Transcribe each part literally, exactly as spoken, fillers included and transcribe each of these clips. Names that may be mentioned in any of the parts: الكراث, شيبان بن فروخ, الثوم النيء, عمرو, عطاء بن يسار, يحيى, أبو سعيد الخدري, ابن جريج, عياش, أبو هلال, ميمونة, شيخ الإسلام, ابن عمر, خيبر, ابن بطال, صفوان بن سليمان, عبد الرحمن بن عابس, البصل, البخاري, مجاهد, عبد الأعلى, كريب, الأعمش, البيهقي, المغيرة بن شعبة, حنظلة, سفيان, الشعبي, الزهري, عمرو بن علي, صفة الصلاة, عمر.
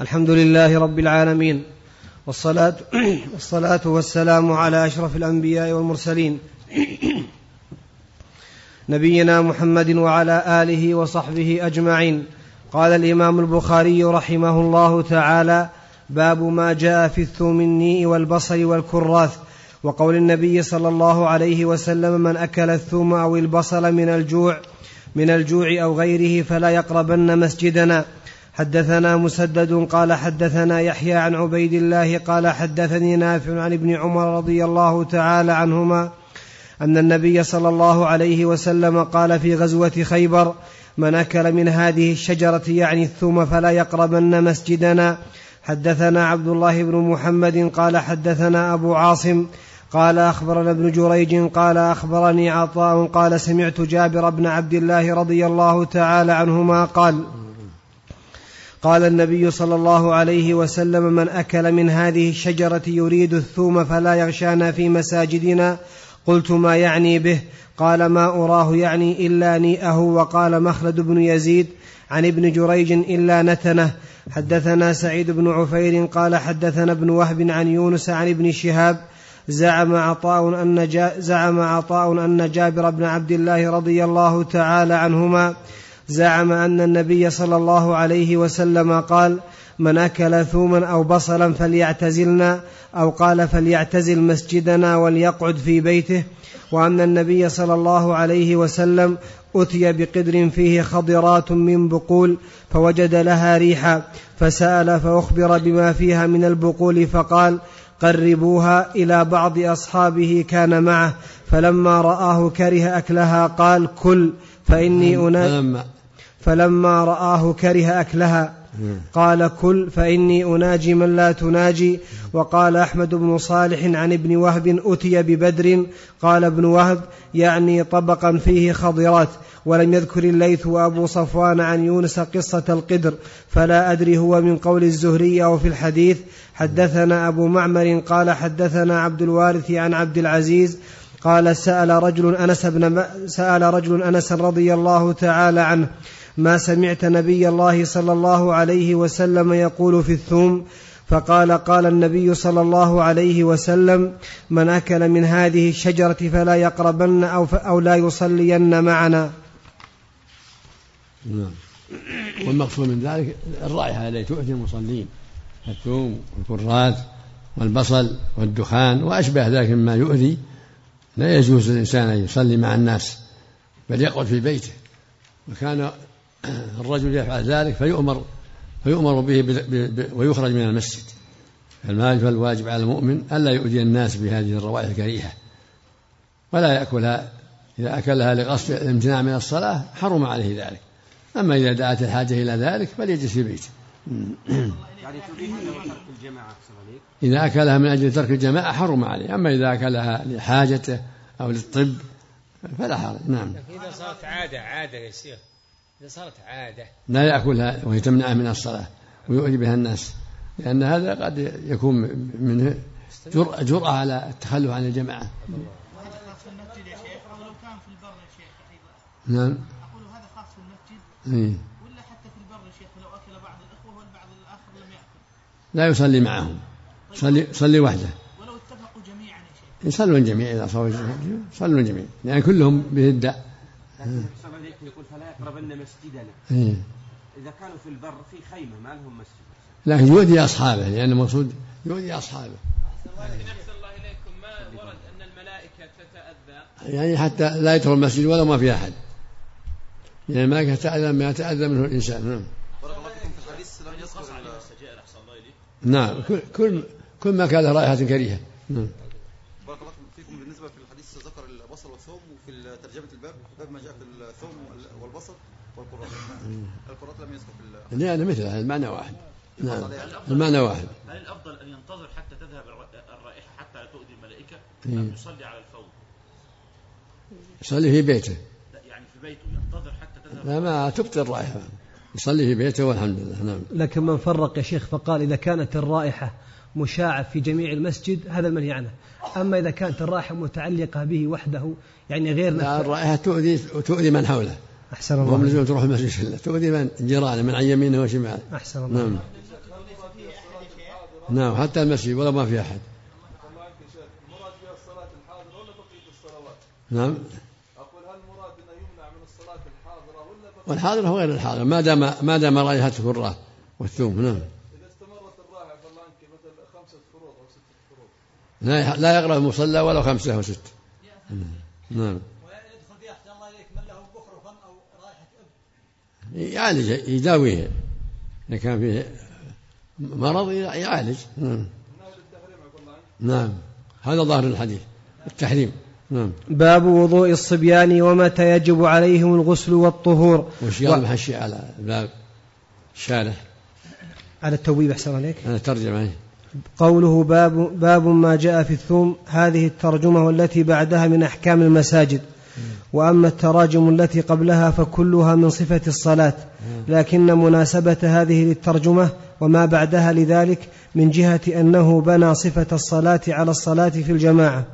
الحمد لله رب العالمين، والصلاة, والصلاة والسلام على أشرف الأنبياء والمرسلين نبينا محمد وعلى آله وصحبه أجمعين. قال الإمام البخاري رحمه الله تعالى: باب ما جاء في الثوم النيء والبصل والكراث، وقول النبي صلى الله عليه وسلم: من أكل الثوم أو البصل من الجوع من الجوع أو غيره فلا يقربن مسجدنا. حدثنا مسدد قال حدثنا يحيى عن عبيد الله قال حدثني نافع عن ابن عمر رضي الله تعالى عنهما أن النبي صلى الله عليه وسلم قال في غزوة خيبر: من أكل من هذه الشجرة يعني الثوم فلا يقربن مسجدنا. حدثنا عبد الله بن محمد قال حدثنا أبو عاصم قال أخبرنا ابن جريج قال أخبرني عطاء قال سمعت جابر بن عبد الله رضي الله تعالى عنهما قال قال النبي صلى الله عليه وسلم: من أكل من هذه الشجرة يريد الثوم فلا يغشانا في مساجدنا. قلت: ما يعني به؟ قال: ما أراه يعني إلا نيئه. وقال مخلد بن يزيد عن ابن جريج: إلا نتنه. حدثنا سعيد بن عفير قال حدثنا ابن وهب عن يونس عن ابن شهاب: زعم عطاء أن, جا زعم عطاء أن جابر بن عبد الله رضي الله تعالى عنهما زعم أن النبي صلى الله عليه وسلم قال: من أكل ثوما أو بصلا فليعتزلنا، أو قال: فليعتزل مسجدنا وليقعد في بيته، وأن النبي صلى الله عليه وسلم أتي بقدر فيه خضرات من بقول فوجد لها ريحا، فسأل فأخبر بما فيها من البقول فقال: قربوها إلى بعض أصحابه كان معه، فلما رآه كره أكلها قال: كل فإني أناجي فلما رآه كره أكلها قال: كل فإني أناجي من لا تناجي. وقال أحمد بن صالح عن ابن وهب: أتي ببدر، قال ابن وهب: يعني طبقا فيه خضرات. ولم يذكر الليث وأبو صفوان عن يونس قصة القدر، فلا أدري هو من قول الزهري أو في الحديث. حدثنا أبو معمر قال حدثنا عبد الوارث عن عبد العزيز قال: سأل رجل أنس بن سأل رجل أنس رضي الله تعالى عنه: ما سمعت نبي الله صلى الله عليه وسلم يقول في الثوم؟ فقال: قال النبي صلى الله عليه وسلم: من أكل من هذه الشجرة فلا يقربن أو, أو لا يصلين معنا. والمقصود من ذلك الرائحة التي تؤذي المصلين، الثوم والكراث والبصل والدخان وأشبه ذلك مما يؤذي. لا يجوز الإنسان أن يصلي مع الناس، بل يقعد في بيته. وكان الرجل يفعل ذلك فيؤمر فيؤمر به ويخرج من المسجد. فالواجب على المؤمن ألا يؤذي الناس بهذه الروائح الكريهة، ولا يأكلها. إذا أكلها لقصد الامتناع من الصلاة حرم عليه ذلك. أما إذا دعت الحاجة إلى ذلك فليجلس في بيته. إذا أكلها من أجل ترك الجماعة حرم عليه، أما إذا أكلها لحاجته أو للطب فلا حرج. نعم. إذا صارت عادة عادة يصير إذا صارت عادة لا يأكلها وهي تمنعه من الصلاة ويؤذي بها الناس، لأن هذا قد يكون منه جرأة, جرأة على التخلف عن الجماعة. نعم. ولا حتى في البر شيخ، لو أكل بعض الأخوة والبعض الآخر لم يأكل لا يصلي معهم، صلي صلي وحده. ولو اتفقوا جميعا شيخ يصلون جميعا، إذا صلوا يصلون جميعا، يعني كلهم بهدأ. لكن حسب عليك يقول فلا يقربن مسجدنا، إذا كانوا في البر في خيمة ما لهم مسجد، لكن يؤذي أصحابه، لأن المقصود يؤذي أصحابه. لكن أحسن الله إليكم ما ورد أن الملائكة تتأذى، يعني حتى لا يدخل المسجد ولا ما في أحد، يعني ما يتأذى ما يتأذى منه الإنسان. نعم. نعم. كل كل ما كان له رائحة كريهة. نعم. بارك الله فيكم. بالنسبة في الحديث ذكر البصل والثوم، وفي ترجمة الباب باب ما جاء في الثوم والبصل والكراث. الكراث لم يذكر في. يعني مثل هذا المعنى واحد. نعم. المعنى واحد. هل الأفضل أن ينتظر حتى تذهب الرائحة حتى تؤذي الملائكة، أم يصلي على الفور؟ يصلي في بيته. يعني في بيته ينتظر حتى. لا، ما تبطل الرائحة، يصلي في بيته والحمد لله. نعم. لكن من فرق يا شيخ فقال: إذا كانت الرائحة مشاعة في جميع المسجد هذا المنهي عنه، أما إذا كانت الرائحة متعلقة به وحده يعني غير نفسه. لا، الرائحة تؤذي تؤذي من حوله. أحسن الله. ومن لازم تروح المسجد تؤذي من جيرانه من عن يمينه وشماله. أحسن الله. نعم. نعم حتى المسجد ولا ما في أحد. الله يبارك فيك. مراد بها الصلاة الحاضرة ولا بقية الصلوات؟ نعم. أقول هل مراد أن يمنع من الصلاة الحاضرة ولا بقية؟ والحاضرة وغير الحاضرة ما دام ما دام رايحته الراء والثوم. نعم. إذا استمرت الراحة الله يبارك مثل خمسة فروض أو ستة فروض. لا لا يقرأ المصلى ولا خمسة أو ستة. نعم. يعالج يداويها إذا كان فيه مرض يعالج. نعم. نعم هذا ظاهر الحديث التحريم. نعم. باب وضوء الصبيان ومتى يجب عليهم الغسل والطهور. وش يضم هالشيء على باب شارح على التبويب أحسن عليك أنا ترجم عليه. قوله باب, باب ما جاء في الثوم هذه الترجمة والتي بعدها من أحكام المساجد. وأما التراجم التي قبلها فكلها من صفة الصلاة، لكن مناسبة هذه للترجمة وما بعدها لذلك من جهة أنه بنى صفة الصلاة على الصلاة في الجماعة،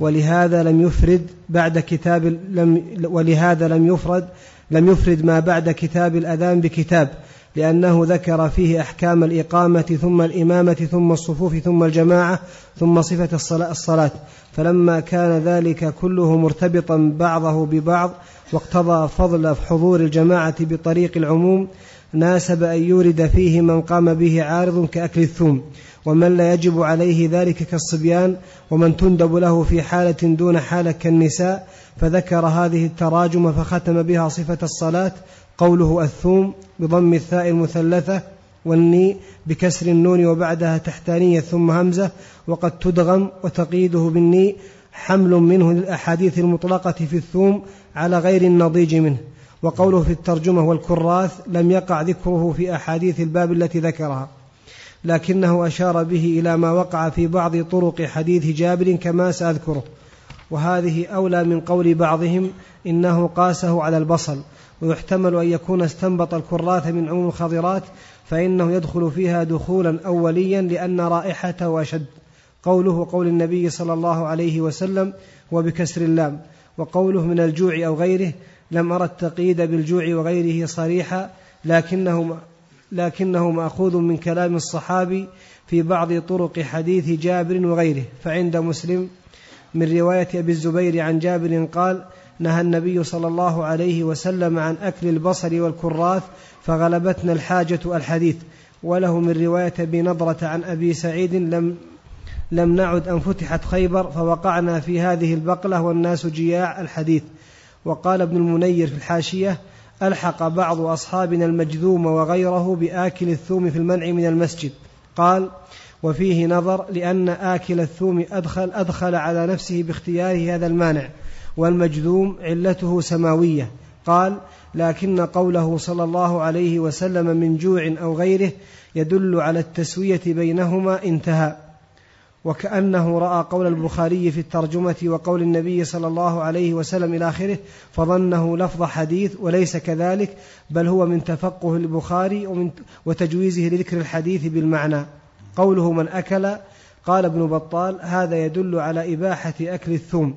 ولهذا لم يفرد بعد كتاب لم ولهذا لم يفرد لم يفرد ما بعد كتاب الأذان بكتاب، لأنه ذكر فيه أحكام الإقامة ثم الإمامة ثم الصفوف ثم الجماعة ثم صفة الصلاة، فلما كان ذلك كله مرتبطا بعضه ببعض واقتضى فضل حضور الجماعة بطريق العموم ناسب أن يورد فيه من قام به عارض كأكل الثوم، ومن لا يجب عليه ذلك كالصبيان، ومن تندب له في حالة دون حالة كالنساء، فذكر هذه التراجم فختم بها صفة الصلاة. قوله الثوم بضم الثاء المثلثة والنيء بكسر النون وبعدها تحتانية ثم همزة، وقد تدغم وتقيده بالنيء حمل منه للأحاديث المطلقة في الثوم على غير النضيج منه. وقوله في الترجمة والكراث لم يقع ذكره في أحاديث الباب التي ذكرها، لكنه أشار به إلى ما وقع في بعض طرق حديث جابر كما سأذكره، وهذه أولى من قول بعضهم إنه قاسه على البصل، ويحتمل أن يكون استنبط الكراث من عموم الخضرات فإنه يدخل فيها دخولا أوليا لأن رائحته أشد. قوله قول النبي صلى الله عليه وسلم وبكسر اللام. وقوله من الجوع أو غيره لم أرى التقييد بالجوع وغيره صريحا، لكنه, لكنه مأخوذ من كلام الصحابي في بعض طرق حديث جابر وغيره، فعند مسلم من رواية أبي الزبير عن جابر قال نهى النبي صلى الله عليه وسلم عن أكل البصل والكراث فغلبتنا الحاجة الحديث. وله من رواية بنظرة عن أبي سعيد لم, لم نعد أن فتحت خيبر فوقعنا في هذه البقلة والناس جياع الحديث. وقال ابن المنير في الحاشية ألحق بعض أصحابنا المجذوم وغيره بآكل الثوم في المنع من المسجد، قال وفيه نظر لأن آكل الثوم أدخل, أدخل على نفسه باختياره هذا المانع، والمجذوم علته سماوية. قال لكن قوله صلى الله عليه وسلم من جوع أو غيره يدل على التسوية بينهما، انتهى. وكأنه رأى قول البخاري في الترجمة وقول النبي صلى الله عليه وسلم إلى آخره فظنه لفظ حديث، وليس كذلك، بل هو من تفقه البخاري ومن وتجويزه لذكر الحديث بالمعنى. قوله من أكل قال ابن بطال هذا يدل على إباحة أكل الثوم،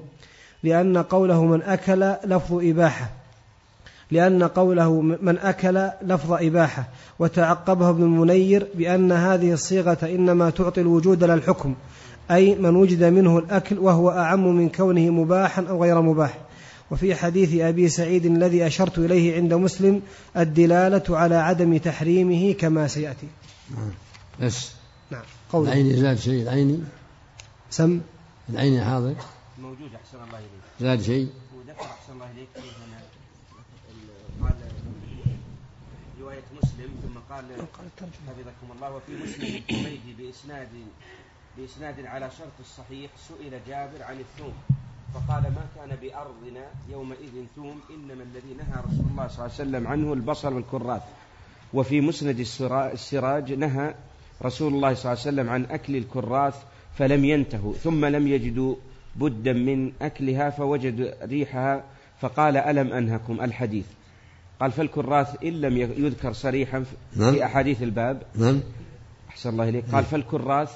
لأن قوله من أكل لفظ إباحة لأن قوله من أكل لفظ إباحة وتعقبه ابن المنير بأن هذه الصيغة إنما تعطي الوجود للحكم، أي من وجد منه الأكل، وهو أعم من كونه مباحا أو غير مباح. وفي حديث أبي سعيد الذي أشرت إليه عند مسلم الدلالة على عدم تحريمه كما سيأتي. نعم. نعم. قوله عيني زاد شيء العيني سم العيني حاضر موجود أحسن الله إليك زاد شيء وذكر أحسن الله إليك هنا قال رواية مسلم ثم قال حفظكم الله وفي مسلم الحميدي بإسناد بإسناد على شرط الصحيح سئل جابر عن الثوم فقال ما كان بأرضنا يومئذ ثوم إنما الذي نهى رسول الله صلى الله عليه وسلم عنه البصل والكراث. وفي مسند السراج نهى رسول الله صلى الله عليه وسلم عن أكل الكراث فلم ينتهوا ثم لم يجدوا بدا من أكلها فوجد ريحها فقال ألم أنهكم الحديث. قال فالكراث إن لم يذكر صريحا في أحاديث الباب أحسن الله إليك قال فالكراث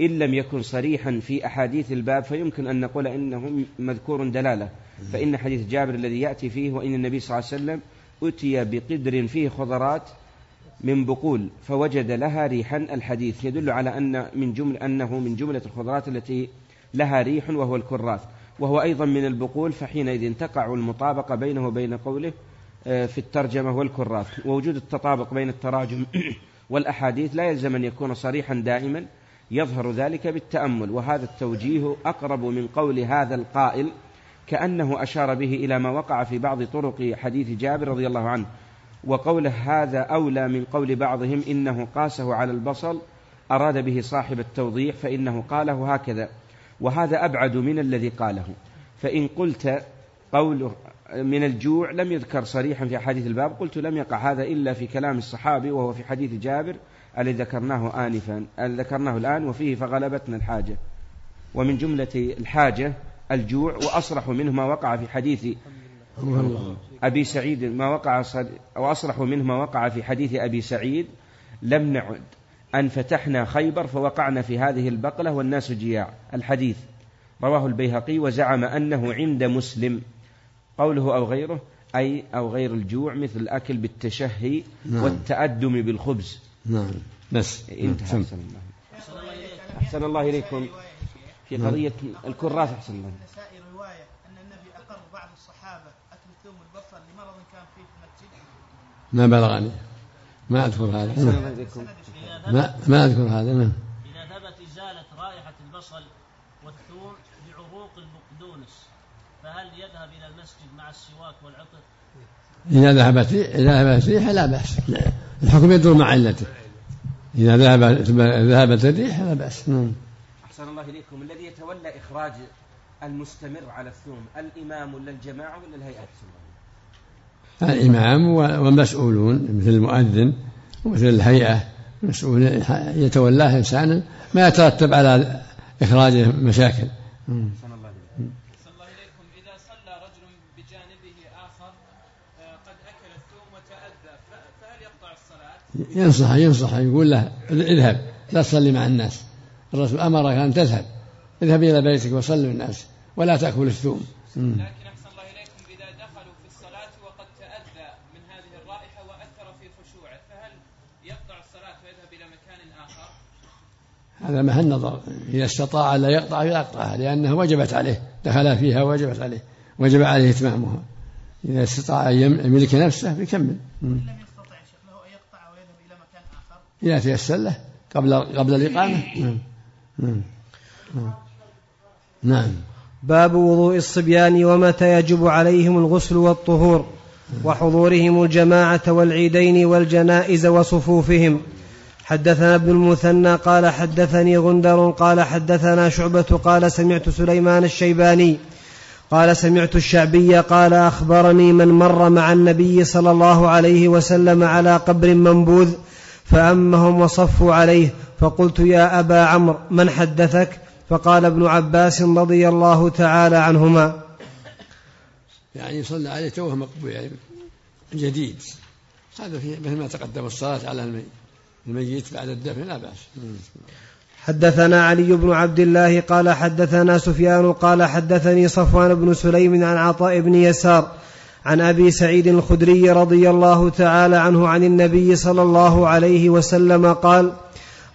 إن لم يكن صريحا في أحاديث الباب فيمكن أن نقول إنه مذكور دلالة، فإن حديث جابر الذي يأتي فيه وإن النبي صلى الله عليه وسلم أتي بقدر فيه خضرات من بقول فوجد لها ريحا. الحديث يدل على أن من جمل أنه من جملة الخضرات التي لها ريح وهو الكراث، وهو أيضا من البقول، فحينئذ تقع المطابقة بينه وبين قوله في الترجمة والكراث. ووجود التطابق بين التراجم والأحاديث لا يلزم أن يكون صريحا دائما، يظهر ذلك بالتأمل. وهذا التوجيه أقرب من قول هذا القائل كأنه أشار به إلى ما وقع في بعض طرق حديث جابر رضي الله عنه، وقول هذا أولى من قول بعضهم إنه قاسه على البصل أراد به صاحب التوضيح فإنه قاله هكذا، وهذا أبعد من الذي قاله. فإن قلت قوله من الجوع لم يذكر صريحا في حديث الباب، قلت لم يقع هذا إلا في كلام الصحابي، وهو في حديث جابر الذي ذكرناه آنفا الذي ذكرناه الآن، وفيه فغلبتنا الحاجة. ومن جملة الحاجة الجوع، وأصرح منه ما وقع في حديث أبي سعيد ما وقع صد... وأصرح منه ما وقع في حديث أبي سعيد لم نعد أن فتحنا خيبر فوقعنا في هذه البقلة والناس جياع. الحديث رواه البيهقي وزعم أنه عند مسلم. قوله أو غيره أي أو غير الجوع، مثل الأكل بالتشهي نعم. والتأدم بالخبز نعم بس انتهى. نعم. أحسن الله إليكم في نعم. قضية الكراث أحسن الله. النسائي رواية أن النبي أقر بعض الصحابة أكل الثوم والبصل لمرض كان فيه في المسجد. ما بلغني ما أذكر هذا. أحسن الله إليكم. ما ما أذكر هذا. نعم. إذا ذهبت إزالة رائحة البصل والثوم بعروق البقدونس فهل يذهب إلى المسجد مع السواك والعطر؟ إذا ذهبت إذا ذهبت ريحة لا بأس، الحكم يدور مع علته. إذا ذهبت ذهبت ريحة لا بأس. نعم. أحسن الله إليكم. الذي يتولى إخراج المستمر على الثوم الإمام ولا الجماعة ولا الهيئة؟ الإمام ومسؤولون مثل المؤذن ومثل الهيئة مسؤول يتولاه إنسان ما يترتب على إخراجه مشاكل. أحسن الله إليكم. إذا صلى رجل بجانبه آخر قد أكل الثوم وتأذى فهل يقطع الصلاة؟ ينصح ينصح يقول له اذهب لا تصلي مع الناس. الرسول أمرك أن تذهب، اذهب إلى بيتك وصلوا الناس ولا تأكل الثوم. لكن أحسن الله إليكم إذا دخلوا في الصلاة وقد تأذى من هذه الرائحة وأثر في خشوعه فهل يقطع الصلاة ويذهب إلى مكان آخر؟ هذا محل نظر، إذا استطاع لا يقطع يقطعها لأنها وجبت عليه، دخل فيها وجبت عليه، وجب عليه إتمامها. إذا استطاع أن يملك نفسه يكمل. لم يستطع شكله أن يقطع ويذهب إلى مكان آخر؟ إذا تيسر له قبل قبل الإقامة. نعم. نعم. باب وضوء الصبيان ومتى يجب عليهم الغسل والطهور وحضورهم الجماعة والعيدين والجنائز وصفوفهم. حدثنا ابن المثنى قال حدثني غندر قال حدثنا شعبة قال سمعت سليمان الشيباني قال سمعت الشعبي قال أخبرني من مر مع النبي صلى الله عليه وسلم على قبر منبوذ فأمهم وصفوا عليه، فقلت يا أبا عمرو من حدثك؟ فقال ابن عباس رضي الله تعالى عنهما يعني صلى عليه توه مقبول يعني جديد، هذا مثل ما تقدم الصلاة على الميت بعد الدفن لا بأس. حدثنا علي بن عبد الله قال حدثنا سفيان قال حدثني صفوان بن سليمان عن عطاء بن يسار عن أبي سعيد الخدري رضي الله تعالى عنه عن النبي صلى الله عليه وسلم قال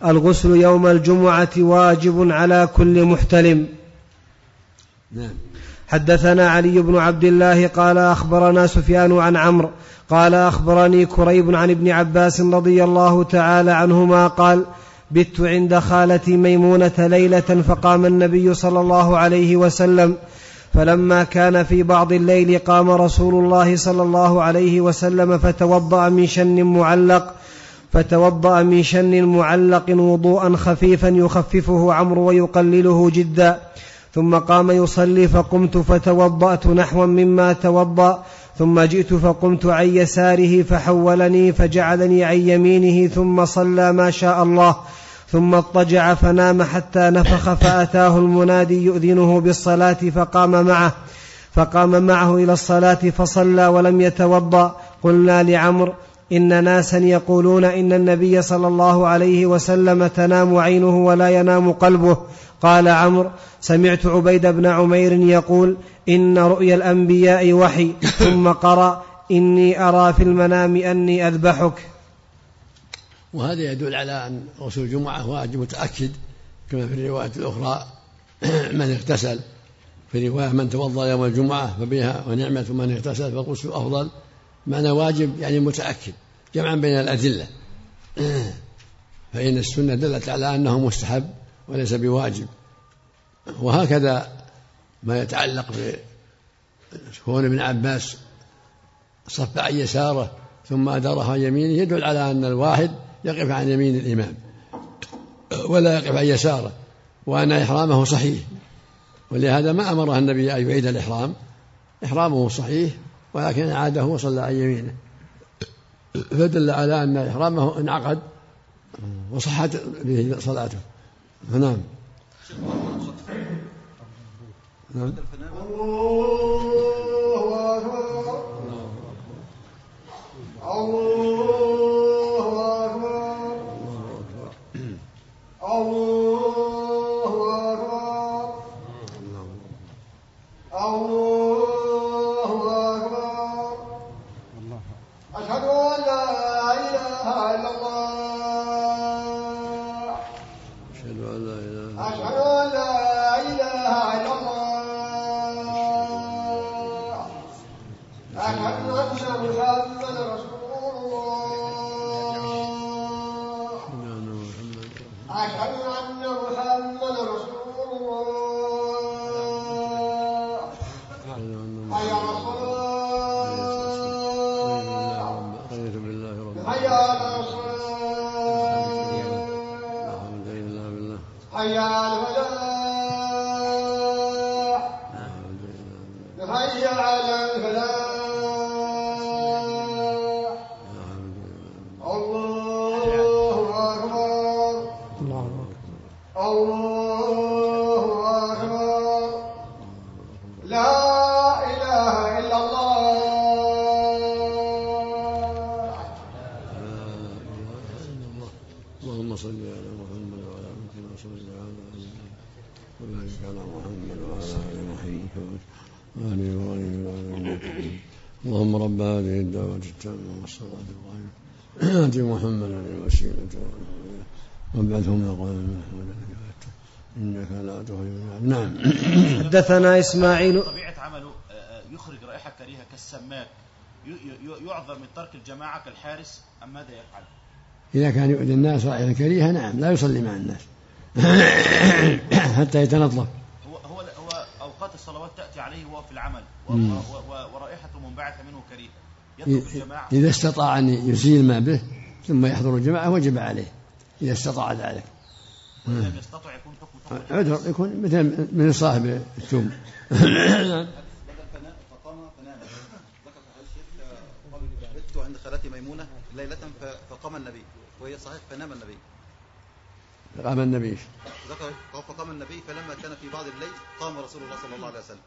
الغسل يوم الجمعة واجب على كل محتلم. نعم. حدثنا علي بن عبد الله قال أخبرنا سفيان عن عمرو قال أخبرني كريب عن ابن عباس رضي الله تعالى عنهما قال بت عند خالتي ميمونة ليلة فقام النبي صلى الله عليه وسلم فلما كان في بعض الليل قام رسول الله صلى الله عليه وسلم فتوضأ من شن معلق فتوضأ من شن معلق وضوءا خفيفا يخففه عمرو ويقلله جدا، ثم قام يصلي فقمت فتوضأت نحوا مما توضأ، ثم جئت فقمت عن يساره فحولني فجعلني عن يمينه ثم صلى ما شاء الله، ثم اضطجع فنام حتى نفخ فأتاه المنادي يؤذنه بالصلاة فقام معه فقام معه إلى الصلاة فصلى ولم يتوضأ. قلنا لعمر إن ناسا يقولون إن النبي صلى الله عليه وسلم تنام عينه ولا ينام قلبه. قال عمر سمعت عبيد بن عمير يقول إن رؤيا الأنبياء وحي، ثم قرأ إني أرى في المنام أني أذبحك. وهذا يدل على أن غسل الجمعة واجب متأكد، كما في الرواية الأخرى من اغتسل، في رواية من توضأ يوم الجمعة فبها ونعمة من اغتسل فالغسل أفضل، معنى واجب يعني متأكد، جمعا بين الأدلة. فإن السنة دلت على أنه مستحب وليس بواجب. وهكذا ما يتعلق بكون ابن عباس صف عن يساره ثم أدارها يمينه يدل على أن الواحد يقف عن يمين الإمام ولا يقف عن يساره، وأن إحرامه صحيح، ولهذا ما أمره النبي أن يعيد الإحرام، إحرامه صحيح ولكن عاده وصلى عن يمينه، فدل على أن إحرامه انعقد وصحت به صلاته. نعم. نعم. الله أكبر الله أكبر الله أكبر الله أكبر. أشهد أن لا إله إلا الله، أشهد أن لا إله إلا الله، أشهد أن محمدا رسول أشهد أن محمدا رسول الله. حي على الصلاة، حي على الصلاة، حي على الفلاح، حي على الفلاح. اللهم رب هذه الدعوة التامة والصلاة القائمة آت محمدا الوسيلة وابعثه مقاما محمودا إنك لا تخيب. نعم. حدثنا إسماعيل. طبيعة عمله يخرج رائحة كريهة كالسماك، يعذر من ترك الجماعة كالحارس، أم ماذا يفعل؟ إذا كان يؤذي الناس رائحة كريهة نعم لا يصلي مع الناس حتى يتنظف. أوقات الصلوات تأتي عليه وهو في العمل ورائحته منبعثة منه كريهة، يترك الجماعة. إذا استطاع أن يزيل ما به ثم يحضر الجماعة وجب عليه إذا استطاع ذلك. وإذا يستطع يكون حكم يكون مثل من صاحب الثوم. بت عند خالتي ميمونة ليلة فقام النبي وهي صحيح فنام النبي. قام النبي فقام النبي فلما كان في بعض الليل قام رسول الله صلى الله عليه وسلم،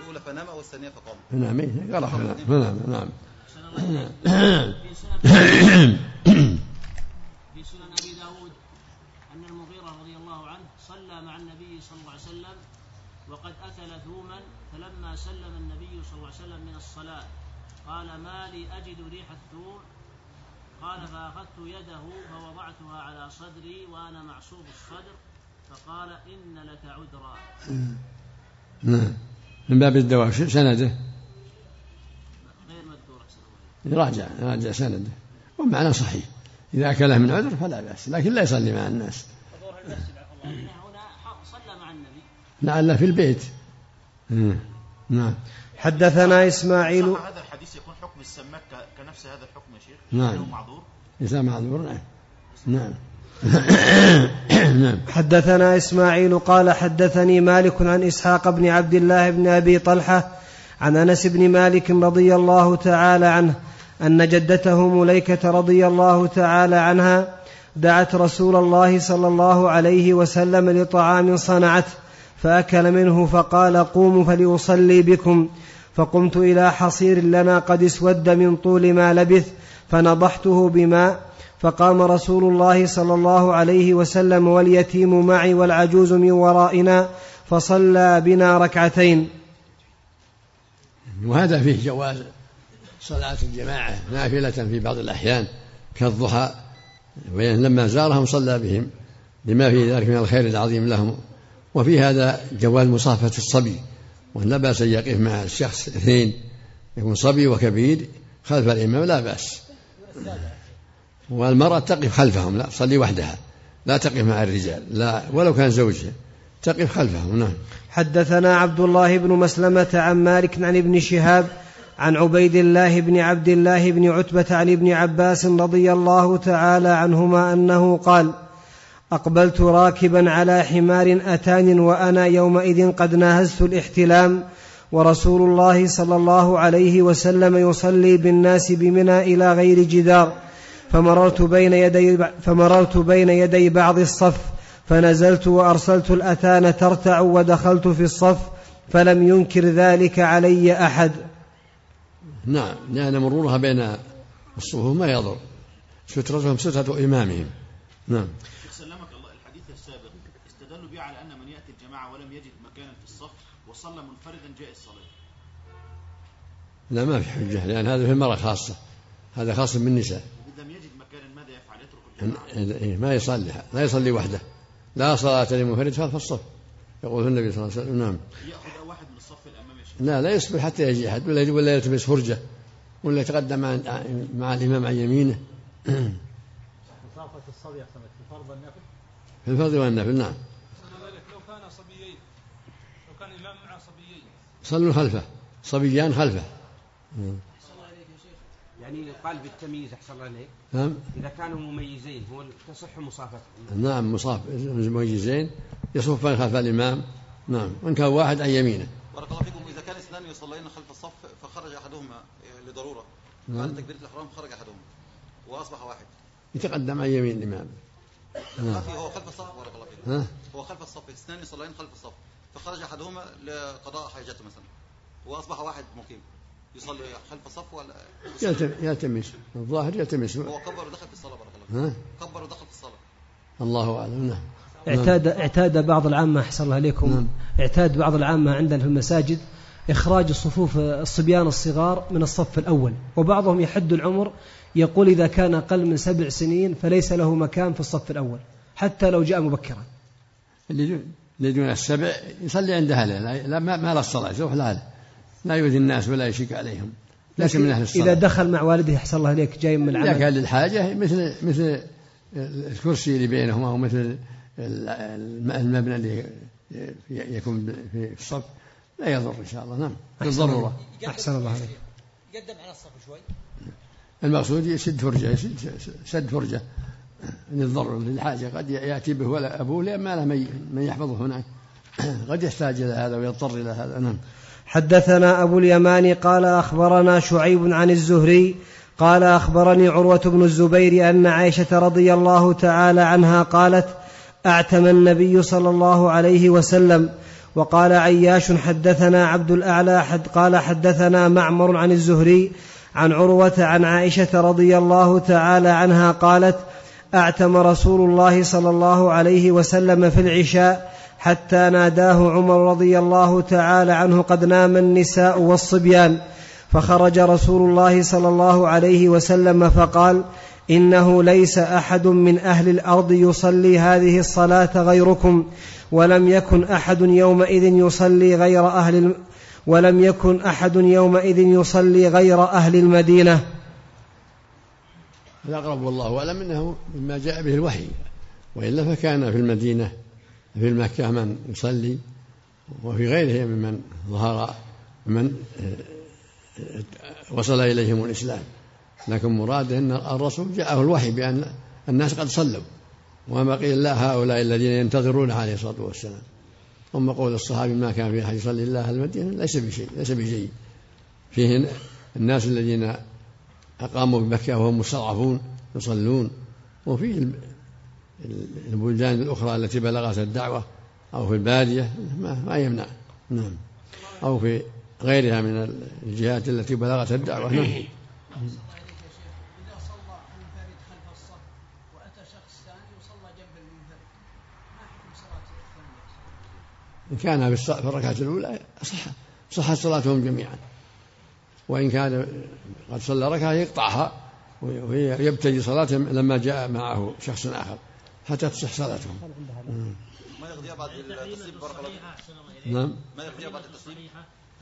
الأولى فنام والثانية فقام. نعم نعم نعم. في سنن أبي داود أن المغيرة رضي الله عنه صلى مع النبي صلى الله عليه وسلم وقد أكل ثوما، فلما سلم النبي صلى الله عليه وسلم من الصلاة قال ما لي أجد ريح الثوم، قال فأخذت يده فوضعتها على صدري وأنا معصوب الصدر فقال إن لك عذرا. نعم. من باب الدواء سنده غير مذكور. راجع راجع سنده ومعنى صحيح، إذا أكله من عذر فلا بأس، لكن لا يصلي مع الناس. هنا صلى مع النبي لعله في البيت. نعم. حدثنا إسماعيل. هذا الحديث يكون حكم السماك كنفس هذا الحكم يا شيخ؟ نعم. معذور؟ إذا معذور نعم. نعم. نعم. حدثنا إسماعيل قال حدثني مالك عن إسحاق بن عبد الله بن أبي طلحة عن أنس بن مالك رضي الله تعالى عنه أن جدته مليكة رضي الله تعالى عنها دعت رسول الله صلى الله عليه وسلم لطعام صنعته فأكل منه فقال قوموا فليصلي بكم، فقمت إلى حصير لنا قد اسود من طول ما لبث فنضحته بماء، فقام رسول الله صلى الله عليه وسلم واليتيم معي والعجوز من ورائنا فصلى بنا ركعتين. وهذا فيه جواز صلاة الجماعة نافلة في بعض الأحيان كالضحى لما زارهم صلى بهم لما في ذلك من الخير العظيم لهم. وفي هذا جواز مصافحة الصبي، وأن لا بأس أن يقف مع الشخص اثنين يكون صبي وكبير خلف الإمام لا بأس، والمرأة تقف خلفهم، لا تصلي وحدها، لا تقف مع الرجال لا ولو كان زوجها، تقف خلفهم. نعم. حدثنا عبد الله بن مسلمة عن مالك عن ابن شهاب عن عبيد الله بن عبد الله بن عتبة عن ابن عباس رضي الله تعالى عنهما أنه قال: أقبلت راكبا على حمار أتان وأنا يومئذ قد ناهزت الاحتلام، ورسول الله صلى الله عليه وسلم يصلي بالناس بمنى إلى غير جدار، فمررت بين يدي, فمررت بين يدي بعض الصف، فنزلت وأرسلت الأتان ترتع ودخلت في الصف، فلم ينكر ذلك علي أحد. نعم، لأن مرورها بين الصفوف ما يضر، سترتهم سترة إمامهم. نعم. سلمك الله، الحديث السابق استدلوا به على أن من يأتي الجماعة ولم يجد مكانا في الصف وصلى منفردا جاء الصلاة. لا، ما في حجة، لأن هذا في المرأة خاصة، هذا خاص بالنساء. إذا لم يجد مكانا ماذا يفعل؟ يترك الجماعة، ما يصلي، لا يصلي وحده، لا صلاة لمنفرد خلف الصف، يقول النبي صلى الله عليه وسلم. نعم. يأخذ واحد من الصف الأمامي. لا لا يصبر حتى يجي أحد، ولا ولا يلتبس فرجة، ولا يتقدم مع مع الإمام عن يمينه. مصافحة الصبي أحسن في الفرض والنفل. في الفرض والنفل. نعم. لو كان صبيين، لو كان الإمام مع صبيين. صلوا خلفه، صبيان خلفه. يعني قال بالتمييز أحسن الله عليك. نعم. إذا كانوا مميزين هو تصح مصافتهم. نعم، مصاف مميزين يصفان خلف الإمام. نعم، وإن كان واحد عن يمينه. بارك الله فيكم. إذا كان اثنان يصلين خلف الصف فخرج أحدهما لضرورة بعد تكبيرة الإحرام، خرج أحدهم وأصبح واحد يتقدم عن يمين الإمام. هو خلف الصف. بارك الله فيكم. هو خلف الصف، اثنان يصلين خلف الصف فخرج أحدهما لقضاء حاجته مثلا وأصبح واحد مقيم يصلي خلف الصف ولا يلتمس، الظاهر يلتمس. هو كبر ودخل في الصلاة. بارك الله فيكم. كبر ودخل في الصلاة. الله أعلم. نعم. اعتاد اعتاد بعض العامة أحسن الله عليكم، اعتاد بعض العامة عندنا في المساجد إخراج الصفوف الصبيان الصغار من الصف الأول، وبعضهم يحد العمر يقول إذا كان أقل من سبع سنين فليس له مكان في الصف الأول حتى لو جاء مبكرا. اللي دون السبع يصلي عندها، لا ما لا الصلاة يروح لها، لا يؤذي الناس ولا يشك عليهم، ليس من أهل الصلاة. إذا دخل مع والده أحسن الله عليك جاي من العمل، إذا كان للحاجة مثل مثل الكرسي اللي بينهما ومثل المبنى اللي يكون في الصف لا يضر إن شاء الله. نعم، بالضرورة. أحسن الله عليك. يقدم على الصف شوي، المقصود يشد فرجة، شد فرجة للضر للحاجة، قد يأتي به ولا أبوه لأن ما له من يحفظه هناك، قد يحتاج إلى هذا ويضطر إلى هذا. نعم. حدثنا أبو اليماني قال أخبرنا شعيب عن الزهري قال أخبرني عروة بن الزبير أن عائشة رضي الله تعالى عنها قالت: أعتم النبي صلى الله عليه وسلم. وقال عياش: حدثنا عبد الأعلى حد قال حدثنا معمر عن الزهري عن عروة عن عائشة رضي الله تعالى عنها قالت: أعتم رسول الله صلى الله عليه وسلم في العشاء حتى ناداه عمر رضي الله تعالى عنه: قد نام النساء والصبيان. فخرج رسول الله صلى الله عليه وسلم فقال: إنه ليس أحد من أهل الأرض يصلي هذه الصلاة غيركم، ولم يكن أحد يومئذ يصلي غير أهل ولم يكن أحد يومئذ يصلي غير أهل المدينة. الأقرب والله أعلم أنه مما جاء به الوحي، وإلا فكان في المدينة في المكة من يصلي، وفي غيرها ممن ظهر من وصل إليهم الإسلام، لكن مراده أن الرسول جاءه الوحي بأن الناس قد صلوا، وما قيل لا هؤلاء الذين ينتظرون عليه الصلاة والسلام. أما قول الصحابي ما كان في أحد يصلي الله المدينة ليس بشيء، ليس بشيء فيهن الناس الذين أقاموا بمكة وهم مستضعفون يصلون، وفي البلدان الأخرى التي بلغت الدعوة أو في البادية ما يمنع. نعم، أو في غيرها من الجهات التي بلغت الدعوة. نعم. إن كان في الركعة الأولى صح صحت صلاتهم جميعا، وإن كان قد صلى ركعة يقطعها ويبتدي صلاتهم لما جاء معه شخص آخر حتى تصح صلاتهم. ما يقضيها بعد التصريف بارك الله فيك. نعم. ما يقضيها بعد التصريف.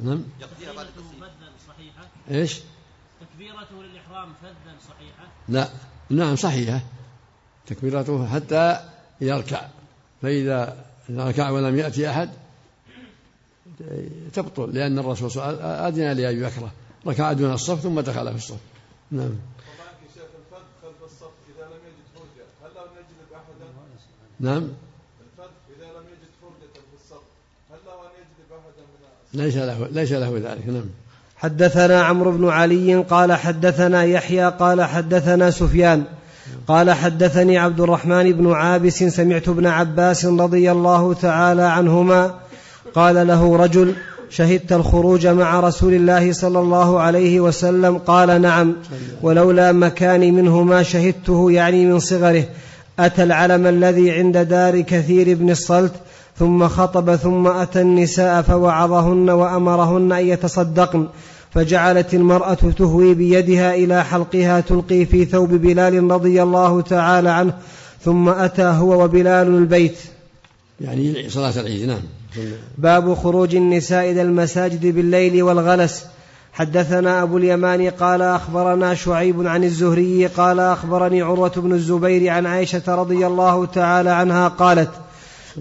نعم. يقضيها بعد التصريف. صحيحة. إيش؟ تكبيرته للإحرام فذا صحيحة؟ لا نعم صحيحة تكبيرته حتى يركع، فإذا ركع ولم يأتي أحد تبطل، لأن الرسول صلى الله عليه وسلم أذن لأبي بكر ركع دون الصف ثم دخل في الصف. نعم. نعم. إذا لم يجد فرجة في الصف هل له أن يجلب أحدا من ليس له ليس له ذلك. نعم. حدثنا عمرو بن علي قال حدثنا يحيى قال حدثنا سفيان قال حدثني عبد الرحمن بن عابس سمعت ابن عباس رضي الله تعالى عنهما قال له رجل شهدت الخروج مع رسول الله صلى الله عليه وسلم؟ قال نعم، ولولا مكاني منه ما شهدته، يعني من صغره. أتى العلم الذي عند دار كثير بن الصلت ثم خطب ثم أتى النساء فوعظهن وأمرهن أن يتصدقن، فجعلت المرأة تهوي بيدها إلى حلقها تلقي في ثوب بلال رضي الله تعالى عنه، ثم أتى هو وبلال البيت، يعني صلاة العيد. نعم. باب خروج النساء إلى المساجد بالليل والغلس. حدثنا أبو اليماني قال أخبرنا شعيب عن الزهري قال أخبرني عروة بن الزبير عن عائشة رضي الله تعالى عنها قالت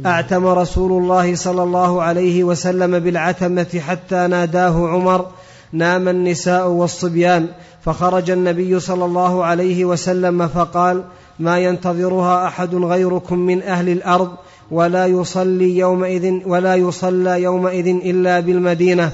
أعتم رسول الله صلى الله عليه وسلم بالعتمة حتى ناداه عمر نام النساء والصبيان، فخرج النبي صلى الله عليه وسلم فقال ما ينتظرها أحد غيركم من أهل الأرض، ولا يصلي يومئذ ولا يصلى يومئذ إلا بالمدينة،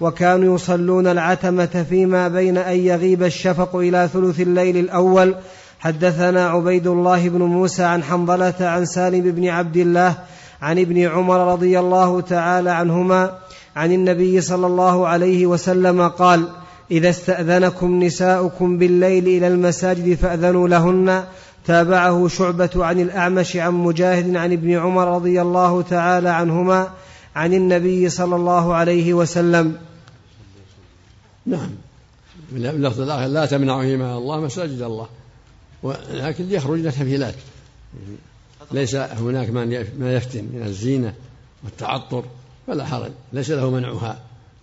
وكانوا يصلون العتمة فيما بين أن يغيب الشفق إلى ثلث الليل الأول. حدثنا عبيد الله بن موسى عن حنظلة عن سالم بن عبد الله عن ابن عمر رضي الله تعالى عنهما عن النبي صلى الله عليه وسلم قال إذا استأذنكم نساؤكم بالليل إلى المساجد فأذنوا لهن. تابعه شعبة عن الأعمش عن مجاهد عن ابن عمر رضي الله تعالى عنهما عن النبي صلى الله عليه وسلم. نعم. من اللفظ الآخر لا تمنعهما الله مساجد الله، ولكن يخرجن تفهيلات، ليس هناك ما يفتن من الزينة والتعطر، فلا حرج، ليس له منعها،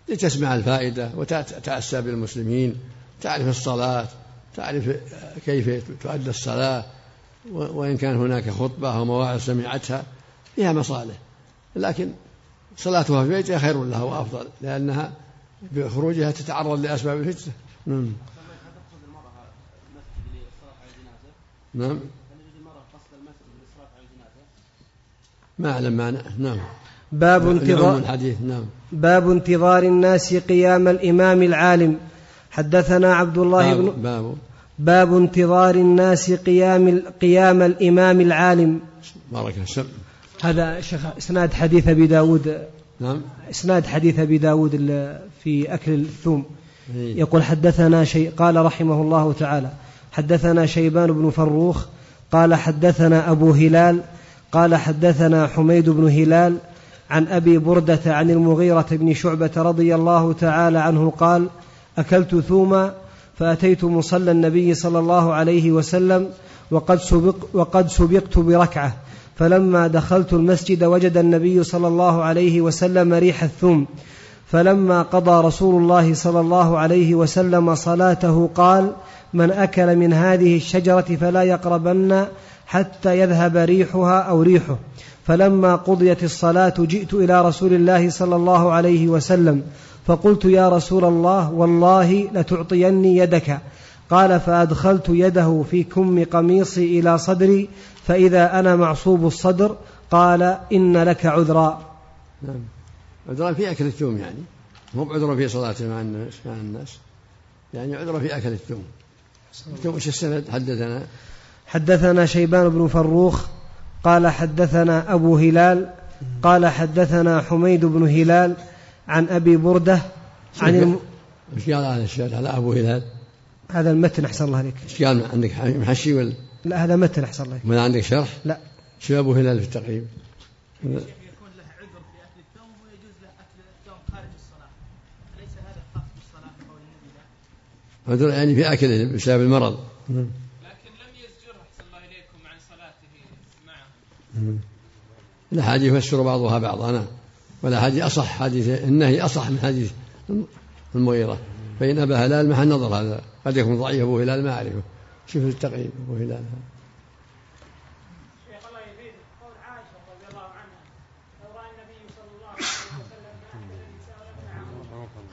لتسمع الفائدة وتتأسى بالمسلمين، تعرف الصلاة، تعرف كيف تؤدى الصلاة، وإن كان هناك خطبة أو مواعظ سمعتها فيها مصالح، لكن صلاتها في بيتها خير لها وأفضل، لأنها بخروجها تتعرض لأسباب الفتنة. نعم. نعم. ما أعلم معنى. نعم. باب انتظار. نعم. باب انتظار الناس قيام الإمام العالم. حدثنا عبد الله باب بن باب, باب انتظار الناس قيام ال... قيام الإمام العالم. بارك الله. هذا شيخ اسناد حديث ابي داود. نعم. اسناد حديث ابي داود في اكل الثوم. إيه. يقول حدثنا شيء قال رحمه الله تعالى حدثنا شيبان بن فروخ قال حدثنا ابو هلال قال حدثنا حميد بن هلال عن ابي بردة عن المغيرة بن شعبة رضي الله تعالى عنه قال اكلت ثوما فاتيت مصلى النبي صلى الله عليه وسلم وقد سبق وقد سبقت بركعة، فلما دخلت المسجد وجد النبي صلى الله عليه وسلم ريح الثوم، فلما قضى رسول الله صلى الله عليه وسلم صلاته قال من أكل من هذه الشجرة فلا يقربن حتى يذهب ريحها أو ريحه، فلما قضيت الصلاة جئت إلى رسول الله صلى الله عليه وسلم فقلت يا رسول الله والله لتعطيني يدك، قال فأدخلت يده في كم قميصي إلى صدري فإذا أنا معصوب الصدر، قال إن لك عذرا. نعم. عذرا في أكل الثوم، يعني مو بعذرا في صلاة مع الناس، يعني عذرا في أكل الثوم. الثوم إيش السند؟ حدثنا حدثنا شيبان بن فروخ قال حدثنا أبو هلال قال حدثنا حميد بن هلال عن أبي بردة عن الم... إيش قال عن الشهد على أبو هلال؟ هذا المتن أحسن الله لك. إيش قال عندك محشي ولا؟ لا هذا متن أحسن الله لك. من عندك شرح؟ لا. شو أبو هلال في التقريب؟ يكون له عذر في أكل الثوم ويجوز له أكل الثوم خارج الصلاة، ليس هذا خاص بالصلاة قول النبي؟ عذر يعني في أكله بسبب المرض. لكن لم يزجره أحسن الله إليكم عن صلاته معهم. الأحاديث يفسر بعضها بعضا نعم، والأحاديث أصح حديث النهي أصح من حديث المغيرة، فإن أبا هلال محل نظر، هذا قد يكون ضعيف، أبو هلال ما أعرفه، شوف التقريب أبو هلال.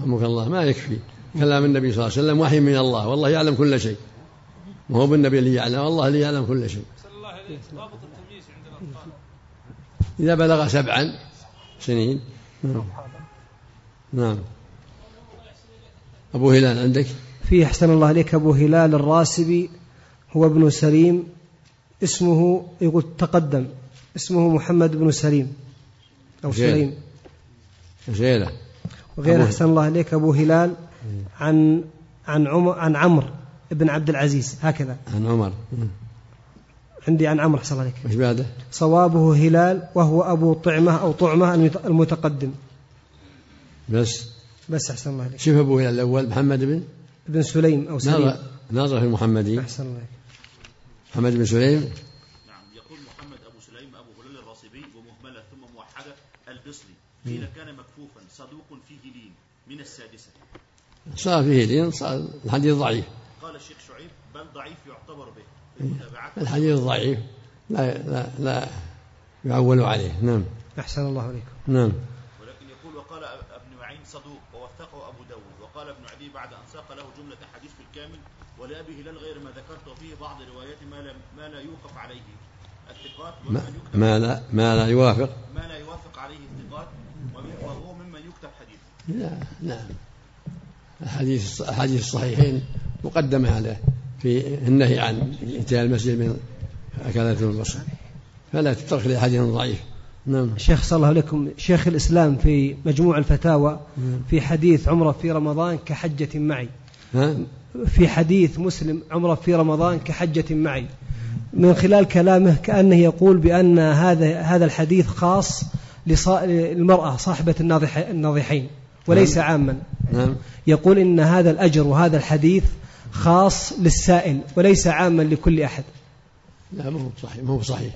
رحمك الله ما يكفي كلام النبي صلى الله عليه وسلم، وحي من الله، والله يعلم كل شيء، ما هو بالنبي اللي يعلم، والله اللي يعلم كل شيء. إذا بلغ سبعا سنين نعم. نعم أبو هلال عندك في أحسن الله عليك. أبو هلال الراسبي هو ابن سليم، اسمه يقول تقدم اسمه محمد بن سليم أو سليم جيلة غير. أحسن الله عليك أبو هلال عن عن عمر عن عمرو ابن عبد العزيز هكذا عن عمر عندي عن عمرو. أحسن الله عليك مش بعده صوابه هلال وهو أبو طعمة أو طعمة المتقدم بس بس. أحسن الله عليك شوف أبو هلال الأول محمد بن ابن سليم أو سليم ناظر في المحمدي. أحسن الله عليك محمد بن سليم نعم. يقول محمد أبو سليم أبو هلال الراسبي ومهملة ثم موحدة البصري، قيل كان مكفوفا صدوق فيه لين من السادسة، صار فيه لين صار الحديث ضعيف. قال الشيخ شعيب بل ضعيف يعتبر به، الحديث ضعيف لا لا لا يعول عليه. نعم أحسن الله عليكم نعم. ولكن يقول وقال ابن معين صدوق ووثقه أبو داود، وقال ابن عدي بعد أن ساق له جملة حديث في الكامل، ولأبي هلال غير ما ذكرت فيه بعض روايات ما لا ما لا يوقف عليه الثقات، ما لا ما لا يوافق ما لا يوافق عليه الثقات، وهو ممن يكتب حديث. لا نعم الحديث الحديث الصحيحين مقدمة عليه في النهي عن انتهاء المسجد من أكلات البصل، فلا تترك لأحد ضعيف. نعم شيخ صلى الله عليكم شيخ الإسلام في مجموع الفتاوى في حديث عمره في رمضان كحجة معي، في حديث مسلم عمره في رمضان كحجة معي، من خلال كلامه كأنه يقول بأن هذا هذا الحديث خاص للمرأة صاحبة الناضحين وليس عاما. يقول إن هذا الأجر وهذا الحديث خاص للسائل وليس عاما لكل أحد. لا مو صحيح مو صحيح،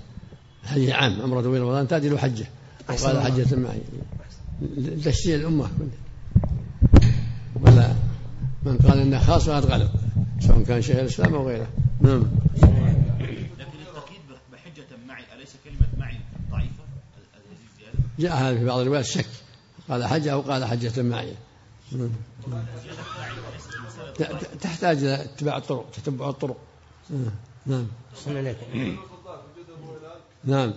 الحديث عام أمر طويل رمضان تعدل حجة وقال حجة معي لتشجيع الأمة ولا من قال إنه خاص وهذا غلط سواء كان شيخ الإسلام أو غيره. نعم جاء هذا في بعض الروايات شك قال حجة أو قال حجة معي. تحتاج إلى اتباع الطرق تتبع الطرق. نعم نعم